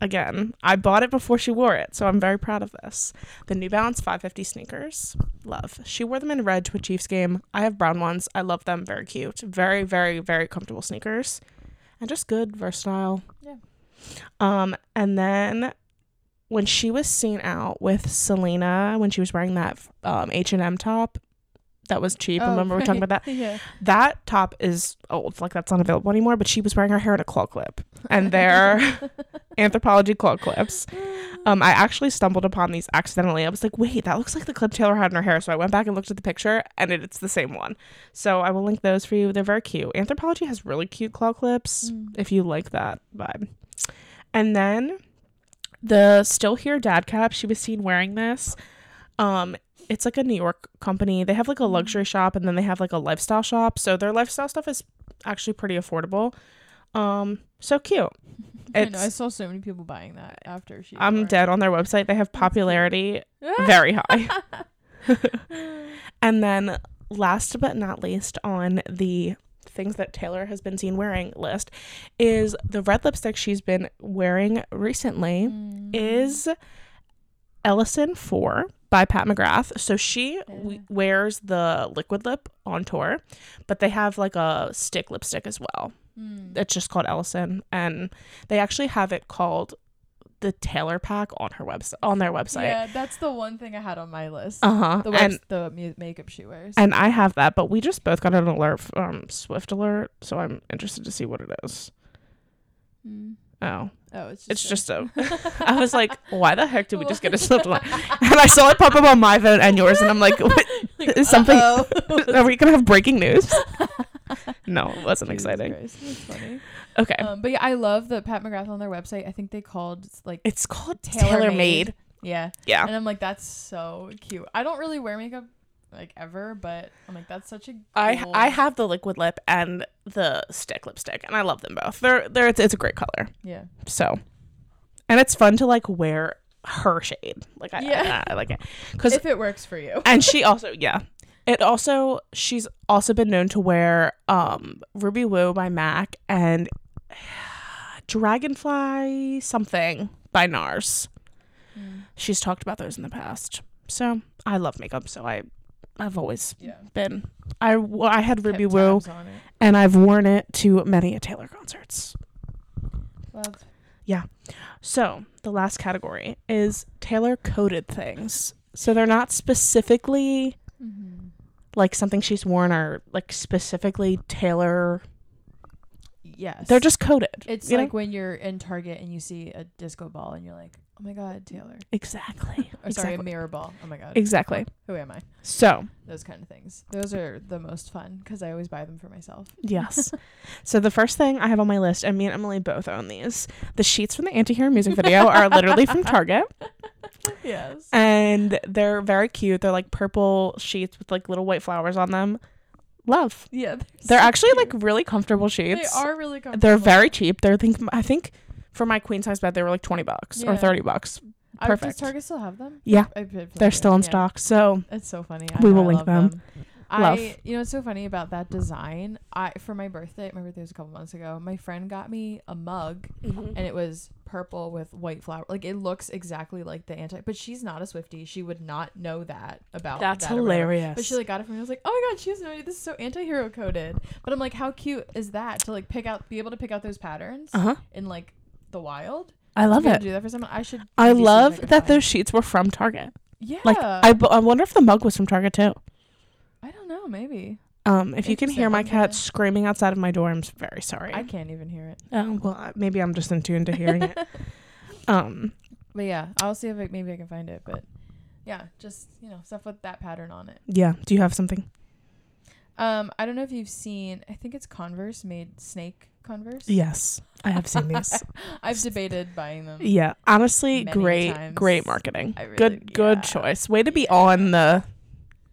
Again, I bought it before she wore it, so I'm very proud of this. The New Balance 550 sneakers. Love. She wore them in red to a Chiefs game. I have brown ones. I love them. Very cute. Very, very, very comfortable sneakers. And just good, versatile. Yeah. And then when she was seen out with Selena, when she was wearing that H&M top that was cheap, remember we were talking about that? Yeah. That top is old, like that's not available anymore, but she was wearing her hair in a claw clip. And their Anthropologie claw clips. I actually stumbled upon these accidentally. I was like, wait, that looks like the clip Taylor had in her hair. So I went back and looked at the picture, and it's the same one. So I will link those for you. They're very cute. Anthropologie has really cute claw clips, if you like that vibe. And then the Still Here dad cap, she was seen wearing this. It's like a New York company. They have like a luxury shop, and then they have like a lifestyle shop. So their lifestyle stuff is actually pretty affordable. So cute. I know, I saw so many people buying that after she. I'm dead on their website. They have popularity very high. And then last but not least on the things that Taylor has been seen wearing list is the red lipstick she's been wearing recently is Ellison 4 by Pat McGrath. So she wears the liquid lip on tour, but they have like a stick lipstick as well. It's just called Ellison, and they actually have it called the Taylor Pack on her website, on their website. Yeah, that's the one thing I had on my list. The makeup she wears, and I have that, but we just both got an alert, Swift alert, so I'm interested to see what it is. Oh, it's just so. I was like, why the heck did we just get a Swift alert? And I saw it pop up on my phone and yours, and I'm like, what? Like, is something? Are we gonna have breaking news? No, it wasn't exciting. It's funny. Okay. But yeah, I love that Pat McGrath on their website. I think it's called Tailor Made. Yeah. Yeah. And I'm like, that's so cute. I don't really wear makeup like ever, but I'm like, that's such a cool... I have the liquid lip and the stick lipstick, and I love them both. It's a great color. Yeah. So, and it's fun to like wear her shade. Like I like it because if it works for you. And she also she's also been known to wear Ruby Woo by MAC and Dragonfly something by NARS. She's talked about those in the past. So I love makeup, so I've always been. I had Ruby Woo, and I've worn it to many a Taylor concerts. Love. Yeah. So the last category is Taylor coded things. So they're not specifically... like something she's worn or like specifically Taylor. Yes. They're just coded. It's like when you're in Target and you see a disco ball and you're like, oh my God, Taylor. Exactly. Sorry, a mirror ball. Oh my God. Exactly. Who am I? So. Those kind of things. Those are the most fun because I always buy them for myself. Yes. So the first thing I have on my list, and me and Emily both own these. The sheets from the Antihero music video are literally from Target. Yes. And they're very cute. They're like purple sheets with like little white flowers on them. Love. Yeah. They're so actually cute. Like really comfortable sheets. They are really comfortable. They're very cheap. I think for my queen size bed they were like $20 or $30. Perfect. Does Target still have them? Yeah. They're still in stock. So it's so funny. We will link them. You know, it's so funny about that design. For my birthday was a couple months ago, my friend got me a mug and it was purple with white flower. Like it looks exactly like the but she's not a Swiftie. She would not know that about That's that hilarious. But she like got it from me. I was like, oh my God, she has no idea. This is so anti-hero coded. But I'm like, how cute is that to like be able to pick out those patterns in like the wild? I love it. Do that for someone. I should. I love that those sheets were from Target. Yeah. Like I wonder if the mug was from Target too. I don't know, maybe. If you can hear my cat screaming outside of my door, I'm very sorry. I can't even hear it. Oh, well, maybe I'm just in tune to hearing it. But yeah, I'll see if maybe I can find it. But yeah, just, you know, stuff with that pattern on it. Yeah. Do you have something? I don't know if you've seen, I think it's Converse made snake Converse. Yes, I have seen these. I've debated buying them. Yeah. Honestly, great marketing. Really, good choice. Way to be on the...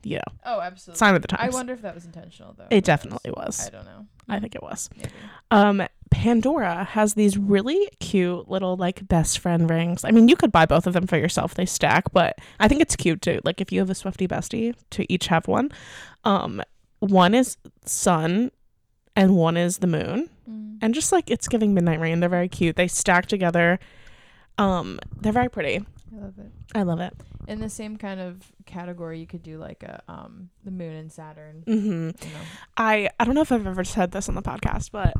Yeah. Oh, absolutely. Sign of the times. I wonder if that was intentional, though. It definitely was. I don't know. I think it was. Maybe. Pandora has these really cute little, like, best friend rings. I mean, you could buy both of them for yourself. They stack, but I think it's cute, too. Like, if you have a Swiftie bestie, to each have one. One is sun, and one is the moon. And just, like, it's giving Midnight Rain. They're very cute. They stack together. They're very pretty. I love it. In the same kind of category, you could do like a the moon and Saturn. You know? I don't know if I've ever said this on the podcast, but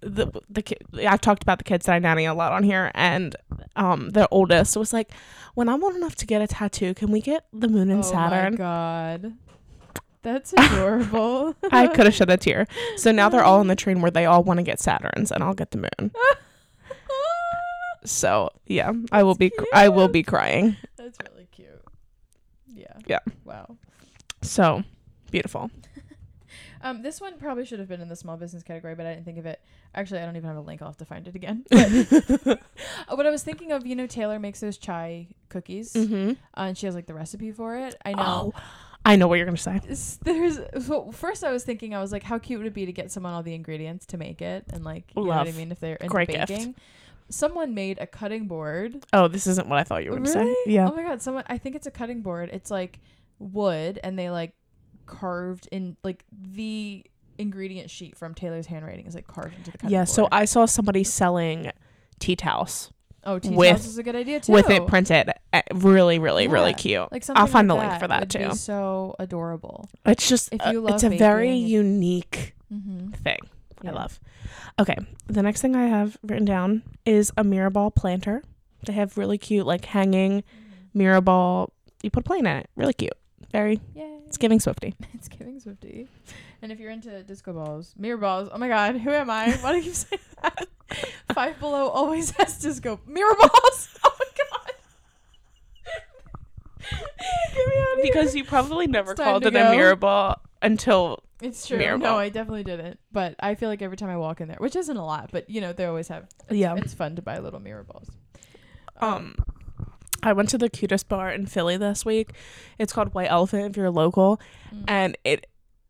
the kid, I've talked about the kids that I nanny a lot on here, and the oldest was like, "When I'm old enough to get a tattoo, can we get the moon and Saturn?" Oh my God, that's adorable. I could have shed a tear. So now they're all on the train where they all want to get Saturns, and I'll get the moon. So yeah, I will be crying. That's really cute. Yeah. Yeah. Wow. So beautiful. This one probably should have been in the small business category, but I didn't think of it. Actually, I don't even have a link. I'll have to find it again. But what I was thinking of, you know, Taylor makes those chai cookies, mm-hmm. And she has like the recipe for it. I know. Oh, I know what you're going to say. First, I was thinking, I was like, how cute would it be to get someone all the ingredients to make it? And like, you know what I mean? If they're into baking. Gift. Someone made a cutting board. Oh, this isn't what I thought you were going to say. Yeah. Oh my God. I think it's a cutting board. It's like wood, and they like carved in, like, the ingredient sheet from Taylor's handwriting is like carved into the cutting board. So I saw somebody selling tea towels. Oh, tea towels is a good idea too. With it printed, really cute. Like, I'll find the link for that too. Be so adorable. It's just it's a very unique thing. Yeah. I love. Okay, the next thing I have written down is a mirror ball planter. They have really cute, like, hanging mirror ball. You put a plant in it. Really cute. Very. Yay. It's giving Swiftie. It's giving Swiftie. And if you're into disco balls, mirror balls, oh my God, who am I? Why do you say that? Five Below always has disco mirror balls. Oh my God. Get me out of here. You probably never called it a mirror ball until it's true. Mirror ball. No, I definitely didn't. But I feel like every time I walk in there, which isn't a lot, but you know, they always have. It's fun to buy little mirror balls. I went to the cutest bar in Philly this week. It's called White Elephant if you're local. Mm. And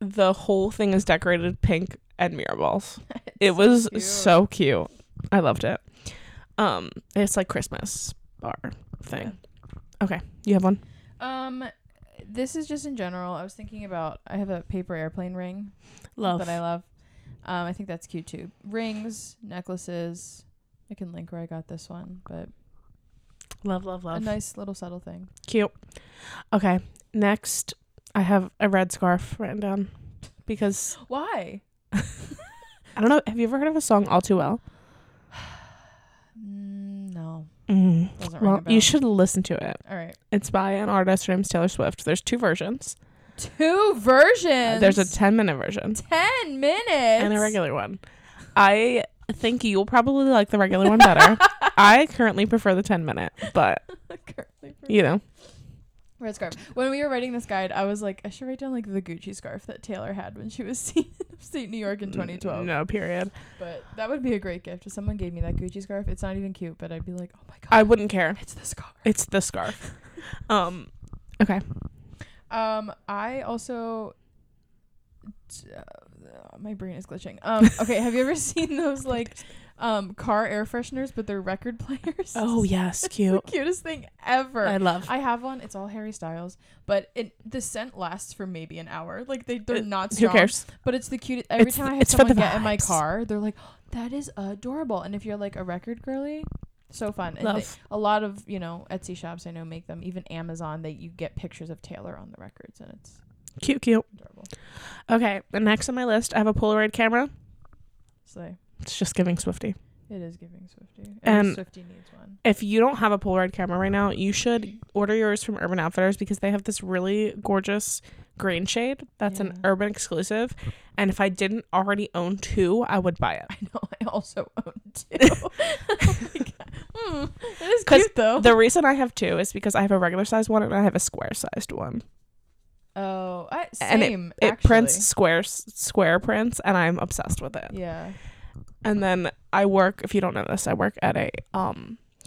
the whole thing is decorated pink and mirror balls. It was so cute. I loved it. It's like Christmas bar thing. Yeah. Okay. You have one? This is just in general. I was thinking about, I have a paper airplane ring. Love. That I love. I think that's cute too. Rings, necklaces. I can link where I got this one, but... Love. A nice little subtle thing. Cute. Okay. Next, I have a red scarf written down because... Why? I don't know. Have you ever heard of a song, All Too Well? No. Doesn't ring a bell. You should listen to it. All right. It's by an artist named Taylor Swift. There's two versions. There's a 10-minute version. 10 minutes? And a regular one. I think you'll probably like the regular one better. I currently prefer the 10-minute, but you know, red scarf. When we were writing this guide, I was like, I should write down like the Gucci scarf that Taylor had when she was seen in upstate New York in 2012. No, period. But that would be a great gift if someone gave me that Gucci scarf. It's not even cute, but I'd be like, oh my God, I wouldn't care. It's the scarf. Okay. I also. My brain is glitching. Okay, have you ever seen those like car air fresheners, but they're record players? Oh yes, cute. It's the cutest thing ever. I have one. It's all Harry Styles, but the scent lasts for maybe an hour. Like they're not strong. Who cares? But it's the cutest. Every time I have someone get in my car, they're like, oh, that is adorable. And if you're like a record girly, so fun. And a lot of, you know, Etsy shops I know make them. Even Amazon, that you get pictures of Taylor on the records, and it's cute. Adorable. Okay, and next on my list, I have a Polaroid camera. Slay. It's just giving Swiftie. It is giving Swiftie. And Swiftie needs one. If you don't have a Polaroid camera right now, you should order yours from Urban Outfitters because they have this really gorgeous green shade that's an Urban exclusive. And if I didn't already own two, I would buy it. I know. I also own two. It is cute, though. The reason I have two is because I have a regular size one and I have a square sized one. Oh, same. And it prints square prints, and I'm obsessed with it. Yeah. And then I work, if you don't know this, I work at a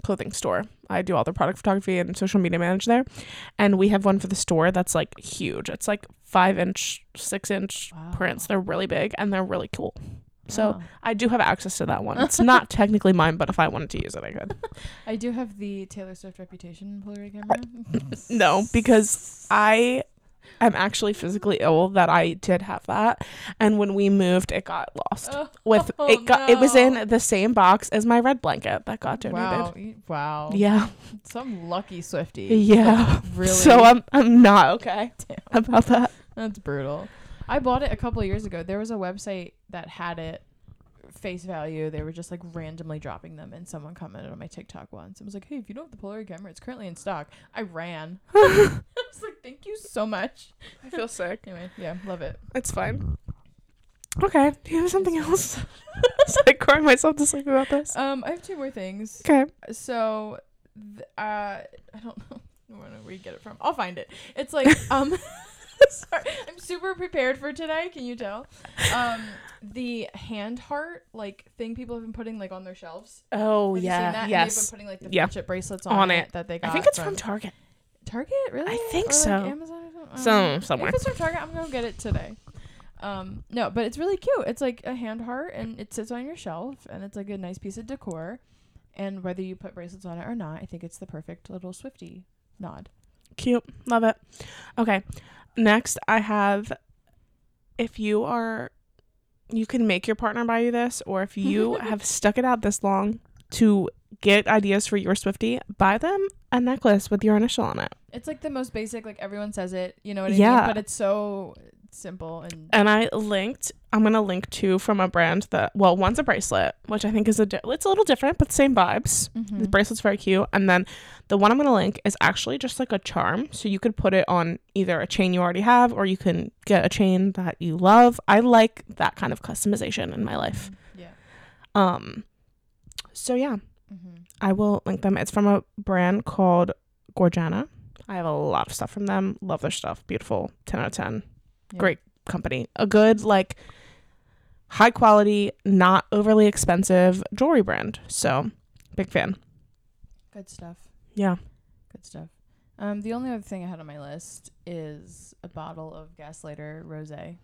clothing store. I do all the product photography and social media manage there. And we have one for the store that's like huge. It's like 5-inch, 6-inch prints. They're really big and they're really cool. So I do have access to that one. It's not technically mine, but if I wanted to use it, I could. I do have the Taylor Swift Reputation Polaroid camera. No, because I'm actually physically ill that I did have that, and when we moved, it got lost. It was in the same box as my red blanket that got donated. Wow! Yeah, some lucky Swiftie. Yeah, like, really. So I'm not okay about that. That's brutal. I bought it a couple of years ago. There was a website that had it face value. They were just like randomly dropping them, and someone commented on my TikTok once and was like, hey, if you don't have the Polaroid camera, it's currently in stock. I ran. I was like, thank you so much. I feel sick. Anyway, yeah, love it. It's fine. Okay, do you have something else? Just like crying myself to sleep about this. I have two more things. Okay. So, I don't know where you get it from. I'll find it. It's like, sorry, I'm super prepared for tonight. Can you tell? The hand heart like thing people have been putting like on their shelves. Oh, have you seen that? Yes. And they've been putting like the friendship bracelets on it that they got. I think it's from Target. Target, really? I think or, so. Like, Amazon. Somewhere. If it's from Target, I'm gonna get it today. No, but it's really cute. It's like a hand heart, and it sits on your shelf, and it's like a nice piece of decor. And whether you put bracelets on it or not, I think it's the perfect little Swiftie nod. Cute, love it. Okay, next I have, if you are, you can make your partner buy you this, or if you have stuck it out this long to get ideas for your Swiftie, buy them a necklace with your initial on it. It's like the most basic, like everyone says it, you know what I mean? But it's so simple. And I'm going to link two from a brand that, well, one's a bracelet, which I think is it's a little different, but same vibes. Mm-hmm. The bracelet's very cute. And then the one I'm going to link is actually just like a charm. So you could put it on either a chain you already have, or you can get a chain that you love. I like that kind of customization in my life. Mm-hmm. Yeah. So yeah, mm-hmm. I will link them. It's from a brand called Gorgiana. I have a lot of stuff from them. Love their stuff. Beautiful. 10 out of 10. Yeah. Great company. A good, like, high quality, not overly expensive jewelry brand. So, big fan. Good stuff. Yeah. Good stuff. The only other thing I had on my list is a bottle of Gaslighter Rosé.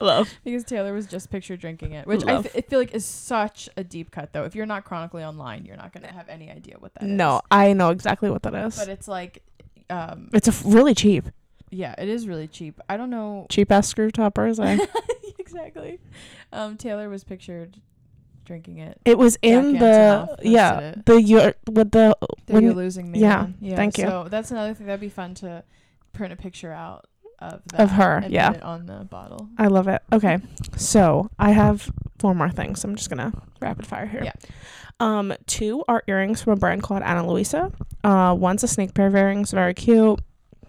Love. Because Taylor was just picture drinking it, which I feel like is such a deep cut, though. If you're not chronically online, you're not going to have any idea what that is. No, I know exactly what that is. But it's like... it's really cheap. Yeah, it is really cheap. I don't know... Cheap-ass Screw Top Rose. Exactly. Taylor was pictured... drinking it. It was in the You're Losing Me. Yeah, yeah. Thank you. So that's another thing that'd be fun to print a picture out of that her and put it on the bottle. I love it. Okay, so I have four more things. I'm just gonna rapid fire here. Yeah. Two are earrings from a brand called Ana Luisa. One's a snake pair of earrings, very cute,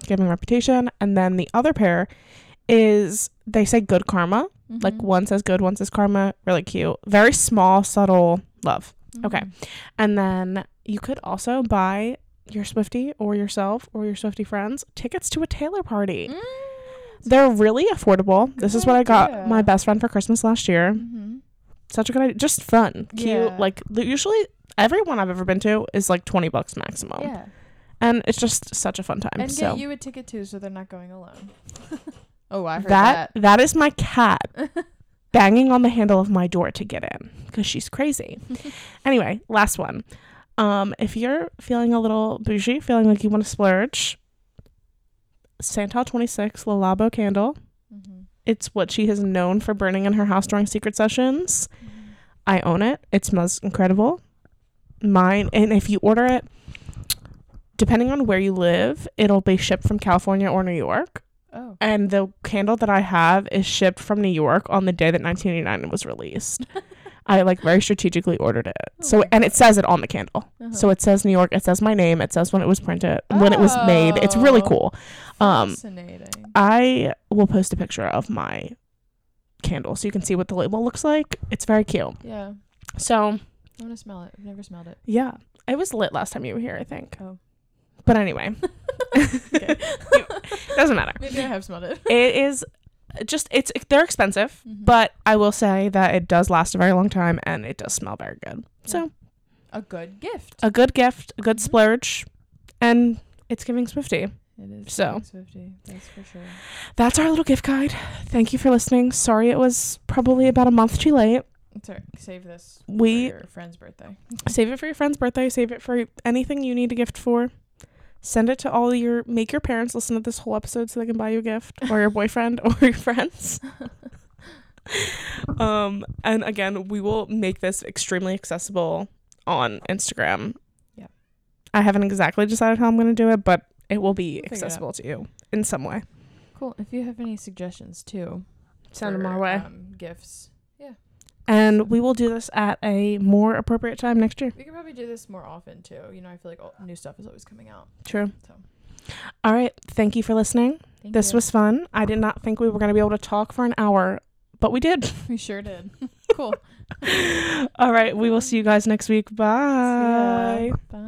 giving Reputation, and then the other pair is they say Good Karma. Mm-hmm. Like one says good, one says karma. Really cute. Very small, subtle love. Mm-hmm. Okay. And then you could also buy your Swiftie or yourself or your Swiftie friends tickets to a Taylor party. Mm-hmm. They're really affordable. Good this is what idea. I got my best friend for Christmas last year. Mm-hmm. Such a good idea. Just fun. Cute. Yeah. Like usually everyone I've ever been to is like $20 maximum. Yeah. And it's just such a fun time. And get you a ticket too, so they're not going alone. Oh, I heard that. That is my cat banging on the handle of my door to get in because she's crazy. Anyway, last one. If you're feeling a little bougie, feeling like you want to splurge, Santal 26 La Labo candle. Mm-hmm. It's what she is known for burning in her house during secret sessions. Mm-hmm. I own it. It smells incredible. Mine. And if you order it, depending on where you live, it'll be shipped from California or New York. Oh. And the candle that I have is shipped from New York on the day that 1989 was released. I very strategically ordered it. Oh, so and it says it on the candle. Uh-huh. So it says New York. It says my name. It says when it was printed, when it was made. It's really cool. Fascinating. I will post a picture of my candle so you can see what the label looks like. It's very cute. Yeah. So. I want to smell it. I've never smelled it. Yeah. It was lit last time you were here, I think. Oh. But anyway, doesn't matter. Maybe I have smelled it. It is just, they're expensive, mm-hmm. but I will say that it does last a very long time and it does smell very good. Yeah. So a good gift, a good mm-hmm. splurge, and it's giving Swiftie. It is so Swiftie, that's for sure. That's our little gift guide. Thank you for listening. Sorry it was probably about a month too late. Sorry, save this for your friend's birthday. Save it for your friend's birthday. Save it for anything you need a gift for. Send it to make your parents listen to this whole episode so they can buy you a gift, or your boyfriend or your friends. And again, we will make this extremely accessible on Instagram. Yeah. I haven't exactly decided how I'm going to do it, but it will be accessible to you in some way. Cool. If you have any suggestions too, send them our way. Gifts. Yeah. And we will do this at a more appropriate time next year. We could probably do this more often, too. You know, I feel like all new stuff is always coming out. True. So. All right. Thank you for listening. This was fun. I did not think we were going to be able to talk for an hour, but we did. We sure did. Cool. All right. We will see you guys next week. Bye. Bye.